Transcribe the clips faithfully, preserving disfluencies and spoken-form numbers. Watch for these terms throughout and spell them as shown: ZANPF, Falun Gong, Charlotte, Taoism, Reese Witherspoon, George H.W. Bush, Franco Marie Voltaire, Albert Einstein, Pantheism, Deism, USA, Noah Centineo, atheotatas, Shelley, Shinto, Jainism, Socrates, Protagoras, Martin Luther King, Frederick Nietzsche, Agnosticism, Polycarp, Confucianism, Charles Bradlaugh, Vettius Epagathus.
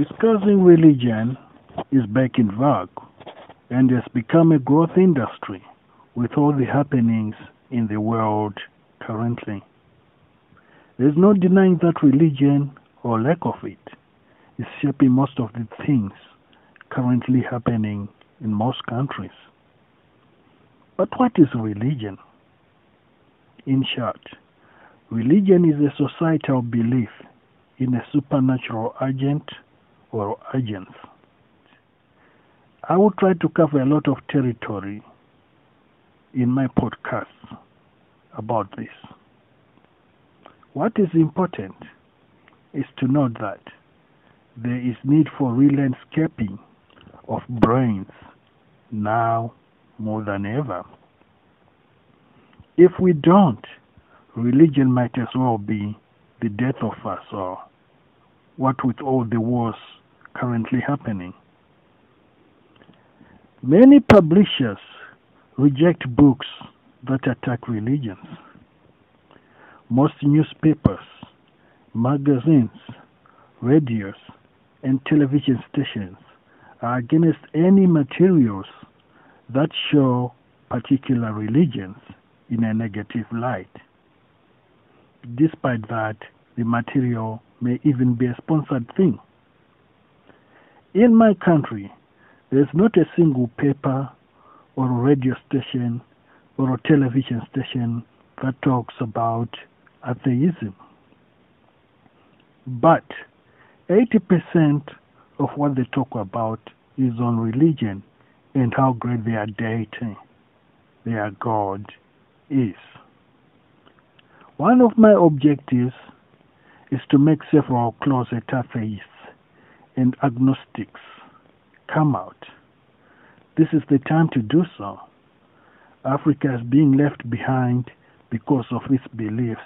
Discussing religion is back in vogue and has become a growth industry with all the happenings in the world currently. There's no denying that religion, or lack of it, is shaping most of the things currently happening in most countries. But what is religion? In short, religion is a societal belief in a supernatural agent or agents. I will try to cover a lot of territory in my podcast about this. What is important is to note that there is need for re-landscaping of brains now more than ever. If we don't, religion might as well be the death of us all, what with all the wars currently happening. Many publishers reject books that attack religions. Most newspapers, magazines, radios, and television stations are against any materials that show particular religions in a negative light. Despite that, the material may even be a sponsored thing. In my country, there's not a single paper or a radio station or a television station that talks about atheism. But eighty percent of what they talk about is on religion and how great their deity, their God, is. One of my objectives is to make several closet atheists and agnostics come out. This is the time to do so. Africa is being left behind because of its beliefs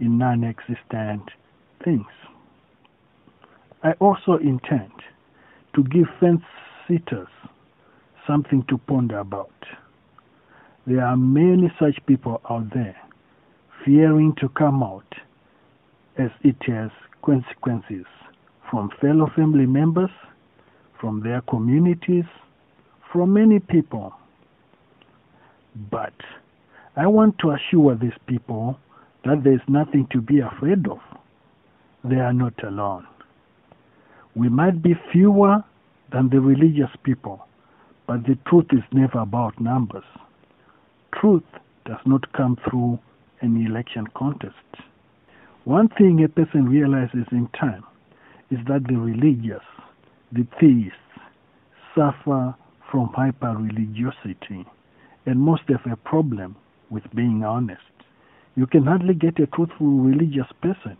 in non-existent things. I also intend to give fence-sitters something to ponder about. There are many such people out there, fearing to come out as it has consequences from fellow family members, from their communities, from many people. But I want to assure these people that there is nothing to be afraid of. They are not alone. We might be fewer than the religious people, but the truth is never about numbers. Truth does not come through an election contest. One thing a person realizes in time is that the religious, the theists, suffer from hyper-religiosity and most have a problem with being honest. You can hardly get a truthful religious person,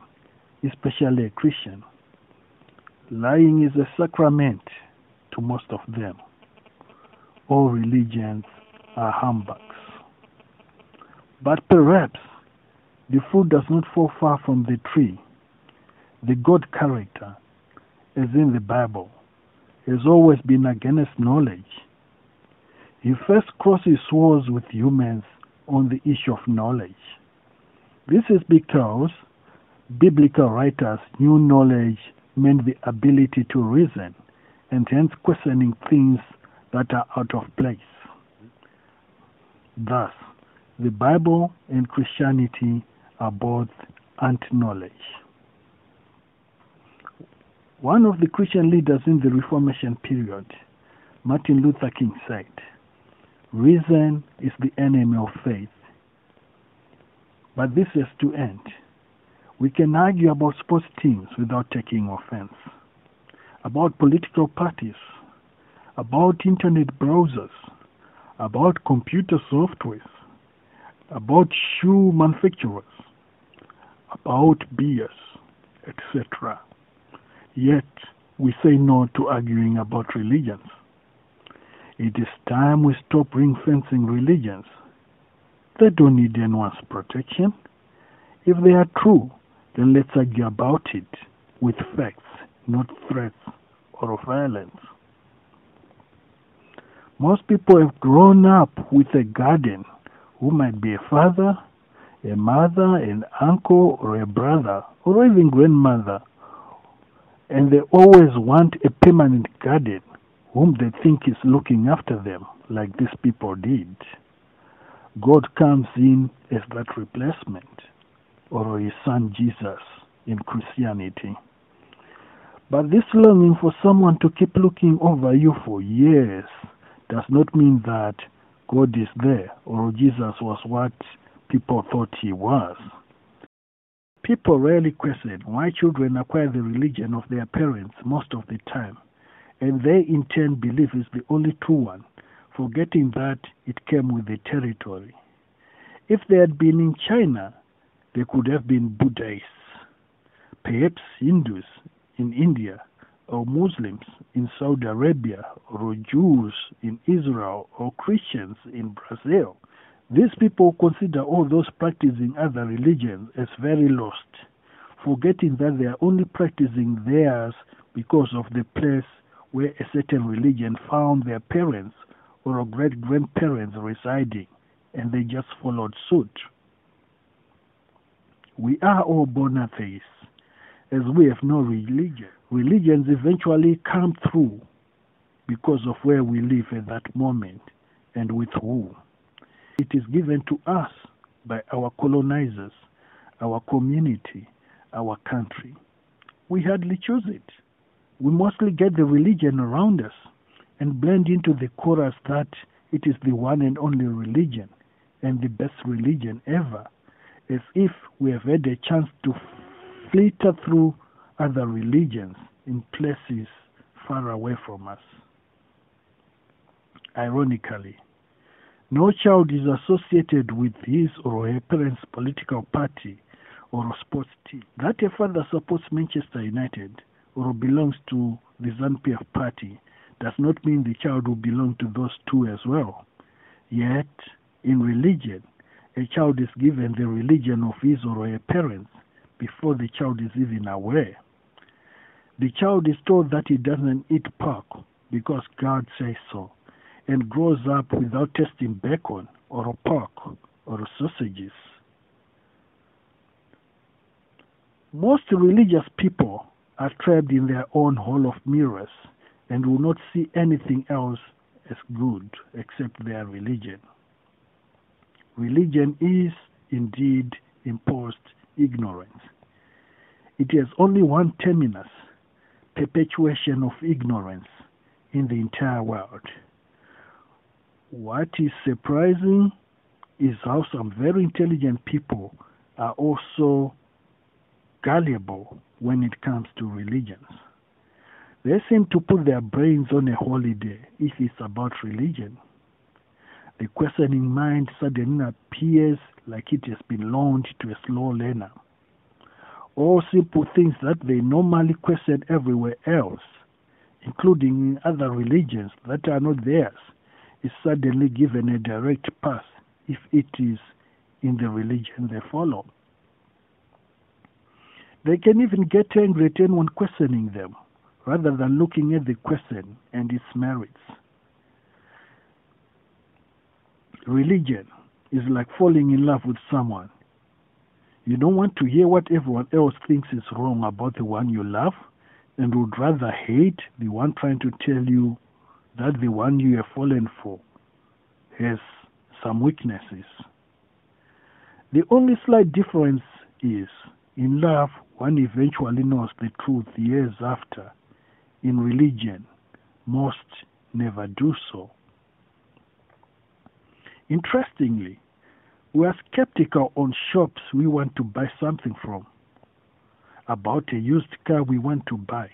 especially a Christian. Lying is a sacrament to most of them. All religions are humbugs. But perhaps the fruit does not fall far from the tree. The God character, as in the Bible, has always been against knowledge. He first crosses swords with humans on the issue of knowledge. This is because biblical writers knew knowledge meant the ability to reason and hence questioning things that are out of place. Thus, the Bible and Christianity are both anti-knowledge. One of the Christian leaders in the Reformation period, Martin Luther King, said, "Reason is the enemy of faith." But this has to end. We can argue about sports teams without taking offense, about political parties, about internet browsers, about computer softwares, about shoe manufacturers, about beers, et cetera. Yet, we say no to arguing about religions. It is time we stop ring-fencing religions. They don't need anyone's protection. If they are true, then let's argue about it with facts, not threats or violence. Most people have grown up with a guardian who might be a father, a mother, an uncle, or a brother, or even grandmother, and they always want a permanent guardian whom they think is looking after them, like these people did. God comes in as that replacement, or his son Jesus in Christianity. But this longing for someone to keep looking over you for years does not mean that God is there or Jesus was what people thought he was. People rarely question why children acquire the religion of their parents most of the time, and they in turn believe it's the only true one, forgetting that it came with the territory. If they had been in China, they could have been Buddhists, perhaps Hindus in India, or Muslims in Saudi Arabia, or Jews in Israel, or Christians in Brazil. These people consider all those practicing other religions as very lost, forgetting that they are only practicing theirs because of the place where a certain religion found their parents or great-grandparents residing, and they just followed suit. We are all born atheists, as we have no religion. Religions eventually come through because of where we live at that moment and with who. It is given to us by our colonizers, our community, our country. We hardly choose it. We mostly get the religion around us and blend into the chorus that it is the one and only religion and the best religion ever, as if we have had a chance to flitter through other religions in places far away from us. Ironically, no child is associated with his or her parents' political party or sports team. That a father supports Manchester United or belongs to the ZANPF party does not mean the child will belong to those two as well. Yet, in religion, a child is given the religion of his or her parents before the child is even aware. The child is told that he doesn't eat pork because God says so, and grows up without tasting bacon or pork or sausages. Most religious people are trapped in their own hall of mirrors and will not see anything else as good except their religion. Religion is indeed imposed ignorance. It has only one terminus, perpetuation of ignorance in the entire world. What is surprising is how some very intelligent people are also gullible when it comes to religions. They seem to put their brains on a holiday if it's about religion. The questioning mind suddenly appears like it has been loaned to a slow learner. All simple things that they normally question everywhere else, including in other religions that are not theirs, is suddenly given a direct pass if it is in the religion they follow. They can even get angry at anyone questioning them, rather than looking at the question and its merits. Religion is like falling in love with someone. You don't want to hear what everyone else thinks is wrong about the one you love, and would rather hate the one trying to tell you that the one you have fallen for has some weaknesses. The only slight difference is, in love, one eventually knows the truth years after. In religion, most never do so. Interestingly, we are skeptical on shops we want to buy something from, about a used car we want to buy,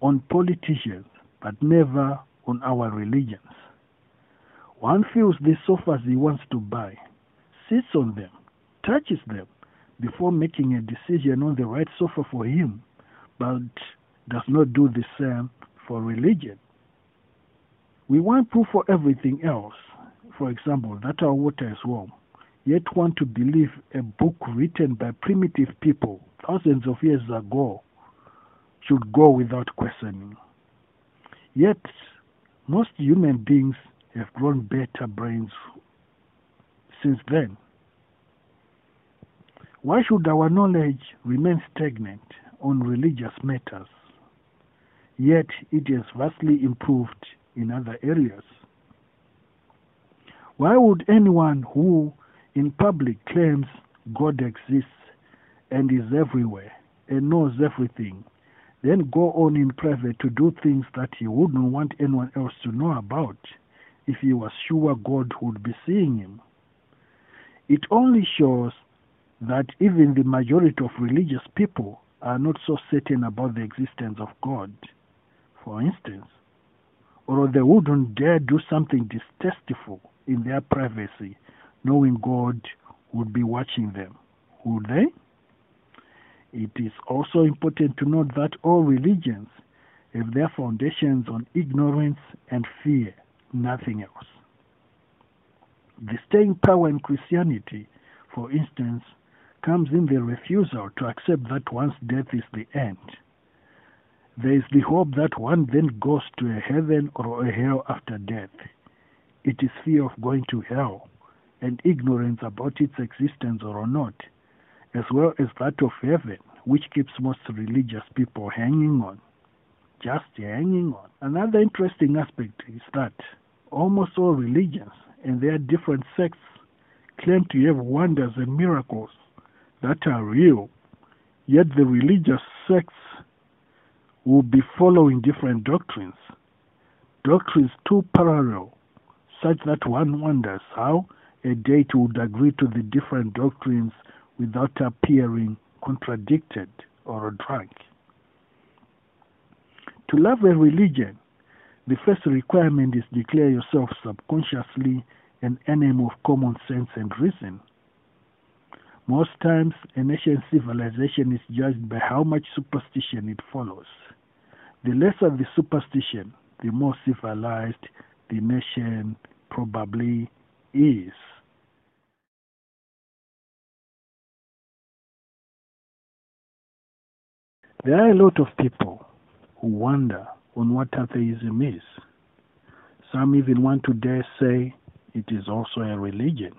on politicians, but never on our religions. One feels the sofas he wants to buy, sits on them, touches them, before making a decision on the right sofa for him, but does not do the same for religion. We want proof for everything else. For example, that our water is warm, yet want to believe a book written by primitive people thousands of years ago should go without questioning. Yet, most human beings have grown better brains since then. Why should our knowledge remain stagnant on religious matters yet it has vastly improved in other areas. Why would anyone who in public claims God exists and is everywhere and knows everything, then go on in private to do things that he wouldn't want anyone else to know about if he was sure God would be seeing him? It only shows that even the majority of religious people are not so certain about the existence of God, for instance, or they wouldn't dare do something distasteful in their privacy, knowing God would be watching them, would they? It is also important to note that all religions have their foundations on ignorance and fear, nothing else. The staying power in Christianity, for instance, comes in the refusal to accept that one's death is the end. There is the hope that one then goes to a heaven or a hell after death. It is fear of going to hell and ignorance about its existence or not, as well as that of heaven, which keeps most religious people hanging on, just hanging on. Another interesting aspect is that almost all religions and their different sects claim to have wonders and miracles that are real, yet the religious sects will be following different doctrines, doctrines too parallel, such that one wonders how a deity would agree to the different doctrines without appearing contradicted or drunk. To love a religion, the first requirement is declare yourself subconsciously an enemy of common sense and reason. Most times, a nation's civilization is judged by how much superstition it follows. The lesser the superstition, the more civilized the nation probably is. There are a lot of people who wonder on what atheism is. Some even want to dare say it is also a religion.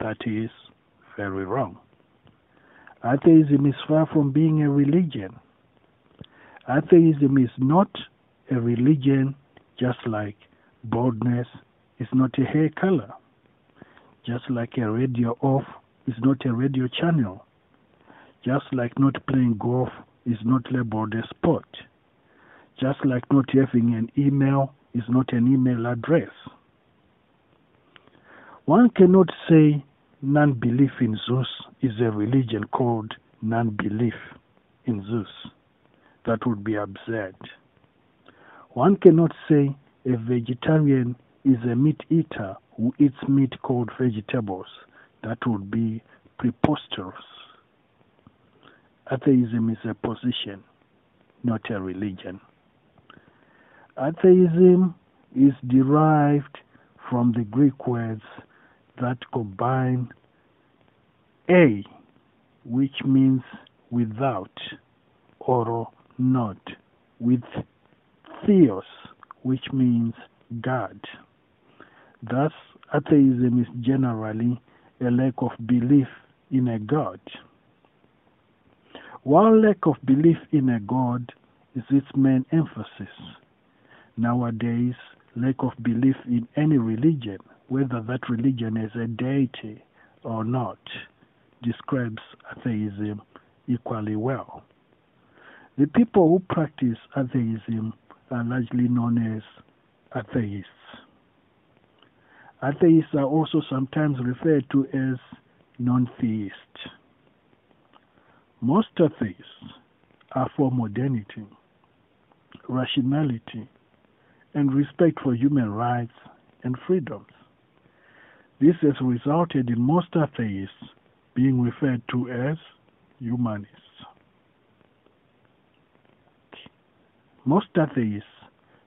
That is very wrong. Atheism is far from being a religion. Atheism is not a religion, just like baldness is not a hair color, just like a radio off is not a radio channel, just like not playing golf is not labeled a sport, just like not having an email is not an email address. One cannot say non-belief in Zeus is a religion called non-belief in Zeus. That would be absurd. One cannot say a vegetarian is a meat eater who eats meat called vegetables. That would be preposterous. Atheism is a position, not a religion. Atheism is derived from the Greek words that combine a, which means without, or not, with theos, which means God. Thus, atheism is generally a lack of belief in a God. While lack of belief in a God is its main emphasis, nowadays, lack of belief in any religion, whether that religion is a deity or not, describes atheism equally well. The people who practice atheism are largely known as atheists. Atheists are also sometimes referred to as non-theists. Most atheists are for modernity, rationality, and respect for human rights and freedoms. This has resulted in most atheists being referred to as humanists. Most atheists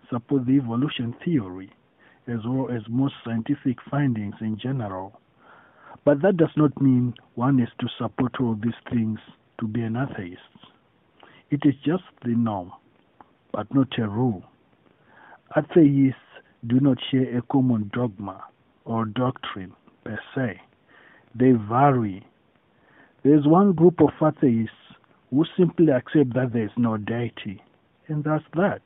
support the evolution theory as well as most scientific findings in general, but that does not mean one is to support all these things to be an atheist. It is just the norm, but not a rule. Atheists do not share a common dogma or doctrine per se. They vary. There is one group of atheists who simply accept that there is no deity and that's that.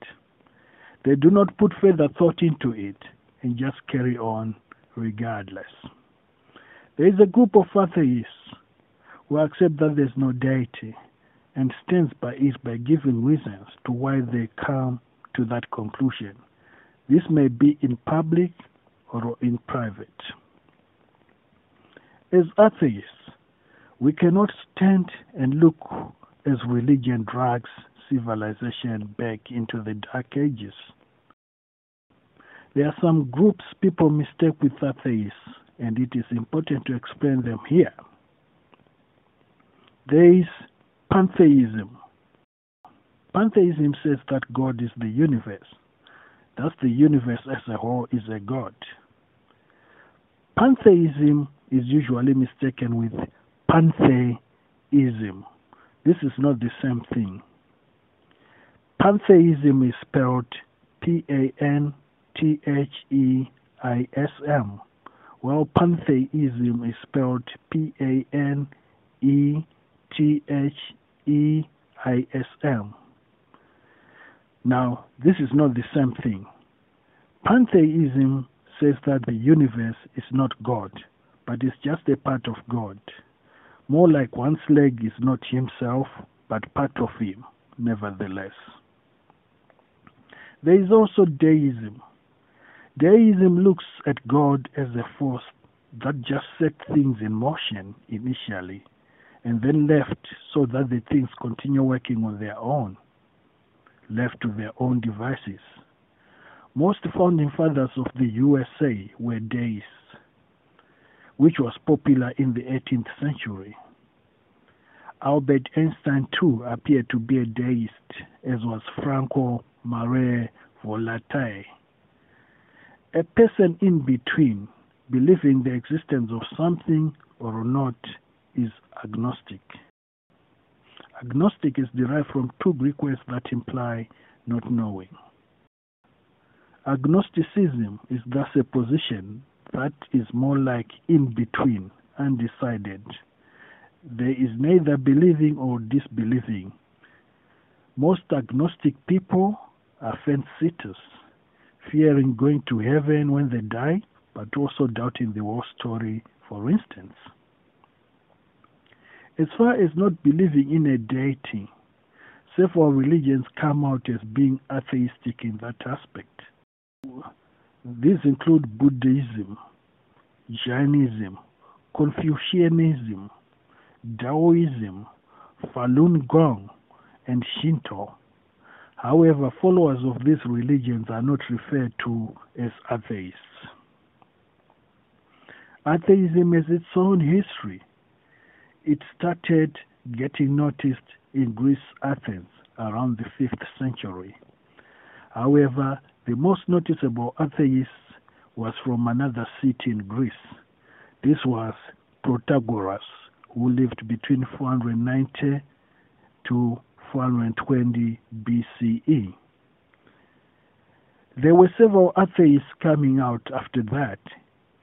They do not put further thought into it and just carry on regardless. There is a group of atheists who accept that there is no deity and stands by it by giving reasons to why they come to that conclusion. This may be in public or in private. As atheists, we cannot stand and look as religion drags civilization back into the Dark Ages. There are some groups people mistake with atheists, and it is important to explain them here. There is pantheism. Pantheism says that God is the universe, thus the universe as a whole is a God. Pantheism is usually mistaken with pantheism. This is not the same thing. Pantheism is spelled P A N T H E I S M, while pantheism is spelled P A N E T H E I S M. Now, this is not the same thing. Pantheism says that the universe is not God, but is just a part of God. More like one's leg is not himself, but part of him, nevertheless. There is also deism. Deism looks at God as a force that just set things in motion initially, and then left so that the things continue working on their own, left to their own devices. Most founding fathers of the U S A were deists, which was popular in the eighteenth century. Albert Einstein too appeared to be a deist, as was Franco Marie Voltaire. A person in between, believing the existence of something or not, is agnostic. Agnostic is derived from two Greek words that imply not knowing. Agnosticism is thus a position that is more like in between, undecided. There is neither believing or disbelieving. Most agnostic people are fence-sitters, fearing going to heaven when they die, but also doubting the war story, for instance. As far as not believing in a deity, several religions come out as being atheistic in that aspect. These include Buddhism, Jainism, Confucianism, Taoism, Falun Gong, and Shinto. However, followers of these religions are not referred to as atheists. Atheism has its own history. It started getting noticed in Greece, Athens, around the fifth century. However, the most noticeable atheist was from another city in Greece. This was Protagoras, who lived between four hundred ninety to four hundred twenty B C E. There were several atheists coming out after that,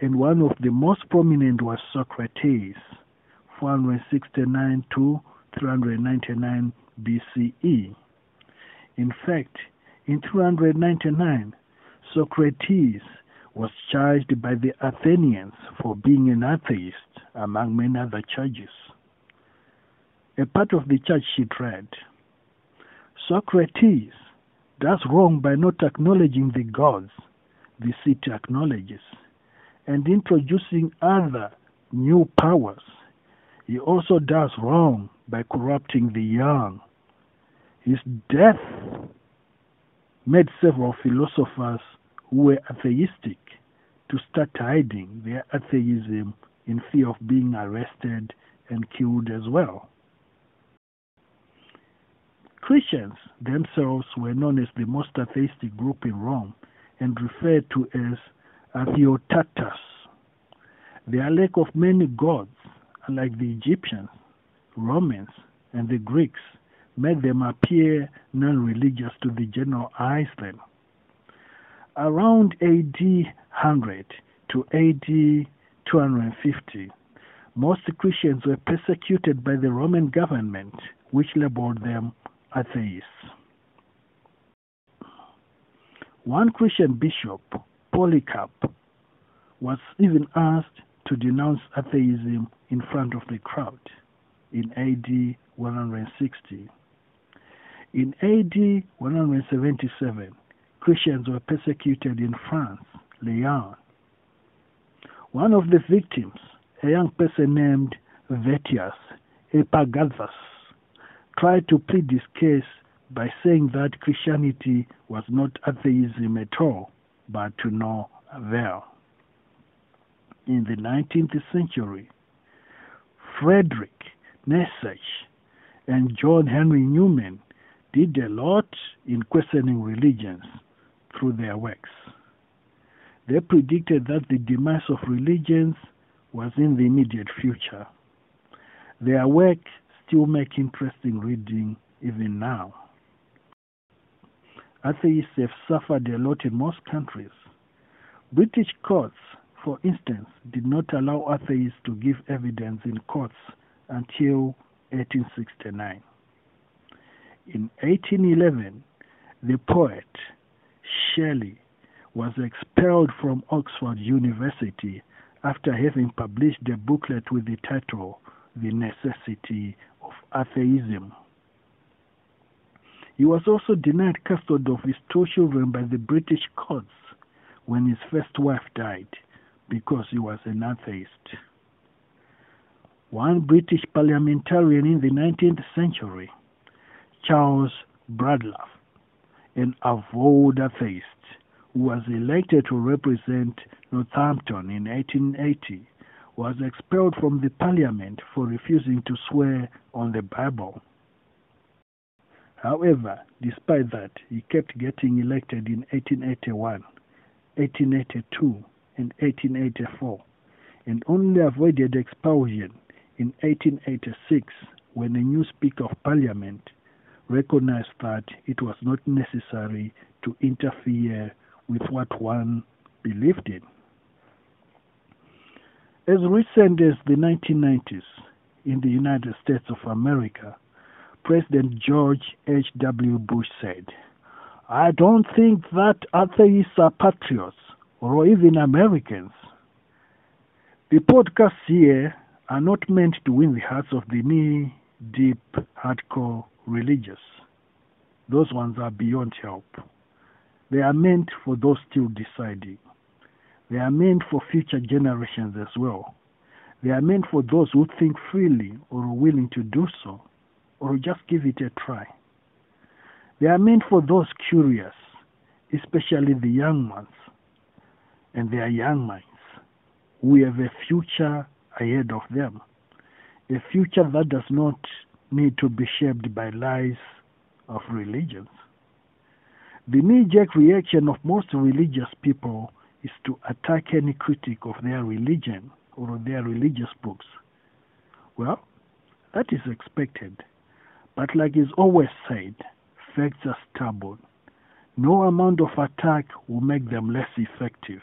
and one of the most prominent was Socrates, four hundred sixty-nine to three hundred ninety-nine B C E. In fact, in three hundred ninety-nine, Socrates was charged by the Athenians for being an atheist, among many other charges. A part of the charge sheet read, "Socrates does wrong by not acknowledging the gods the city acknowledges, and introducing other new powers. He also does wrong by corrupting the young. His death made several philosophers who were atheistic to start hiding their atheism in fear of being arrested and killed as well." Christians themselves were known as the most atheistic group in Rome and referred to as atheotatas. Their lack of many gods, like the Egyptians, Romans, and the Greeks, made them appear non-religious to the general eyes then. Around A D one hundred to A D two hundred fifty, most Christians were persecuted by the Roman government, which labeled them atheists. One Christian bishop, Polycarp, was even asked to denounce atheism in front of the crowd in A D one hundred sixty. In A D one hundred seventy-seven, Christians were persecuted in France, Lyon. One of the victims, a young person named Vettius Epagathus, tried to plead his case by saying that Christianity was not atheism at all, but to no avail. In the nineteenth century, Frederick Nietzsche and John Henry Newman did a lot in questioning religions through their works. They predicted that the demise of religions was in the immediate future. Their work still makes interesting reading even now. Atheists have suffered a lot in most countries. British courts, for instance, did not allow atheists to give evidence in courts until eighteen sixty-nine. In eighteen eleven, the poet Shelley was expelled from Oxford University after having published a booklet with the title The Necessity of Atheism. He was also denied custody of his two children by the British courts when his first wife died, because he was an atheist. One British parliamentarian in the nineteenth century, Charles Bradlaugh, an avowed atheist, who was elected to represent Northampton in eighteen eighty, was expelled from the parliament for refusing to swear on the Bible. However, despite that, he kept getting elected in eighteen eighty-one, eighteen eighty-two, in eighteen eighty-four, and only avoided expulsion in eighteen eighty-six when a new Speaker of Parliament recognized that it was not necessary to interfere with what one believed in. As recent as the nineteen nineties, in the United States of America, President George H W Bush said, "I don't think that atheists are patriots, or even Americans. The podcasts here are not meant to win the hearts of the knee-deep, hardcore religious. Those ones are beyond help. They are meant for those still deciding. They are meant for future generations as well. They are meant for those who think freely or are willing to do so, or just give it a try. They are meant for those curious, especially the young ones, and their young minds, who have a future ahead of them, a future that does not need to be shaped by lies of religions." The knee-jerk reaction of most religious people is to attack any critic of their religion or their religious books. Well, that is expected, but like is always said, facts are stubborn. No amount of attack will make them less effective.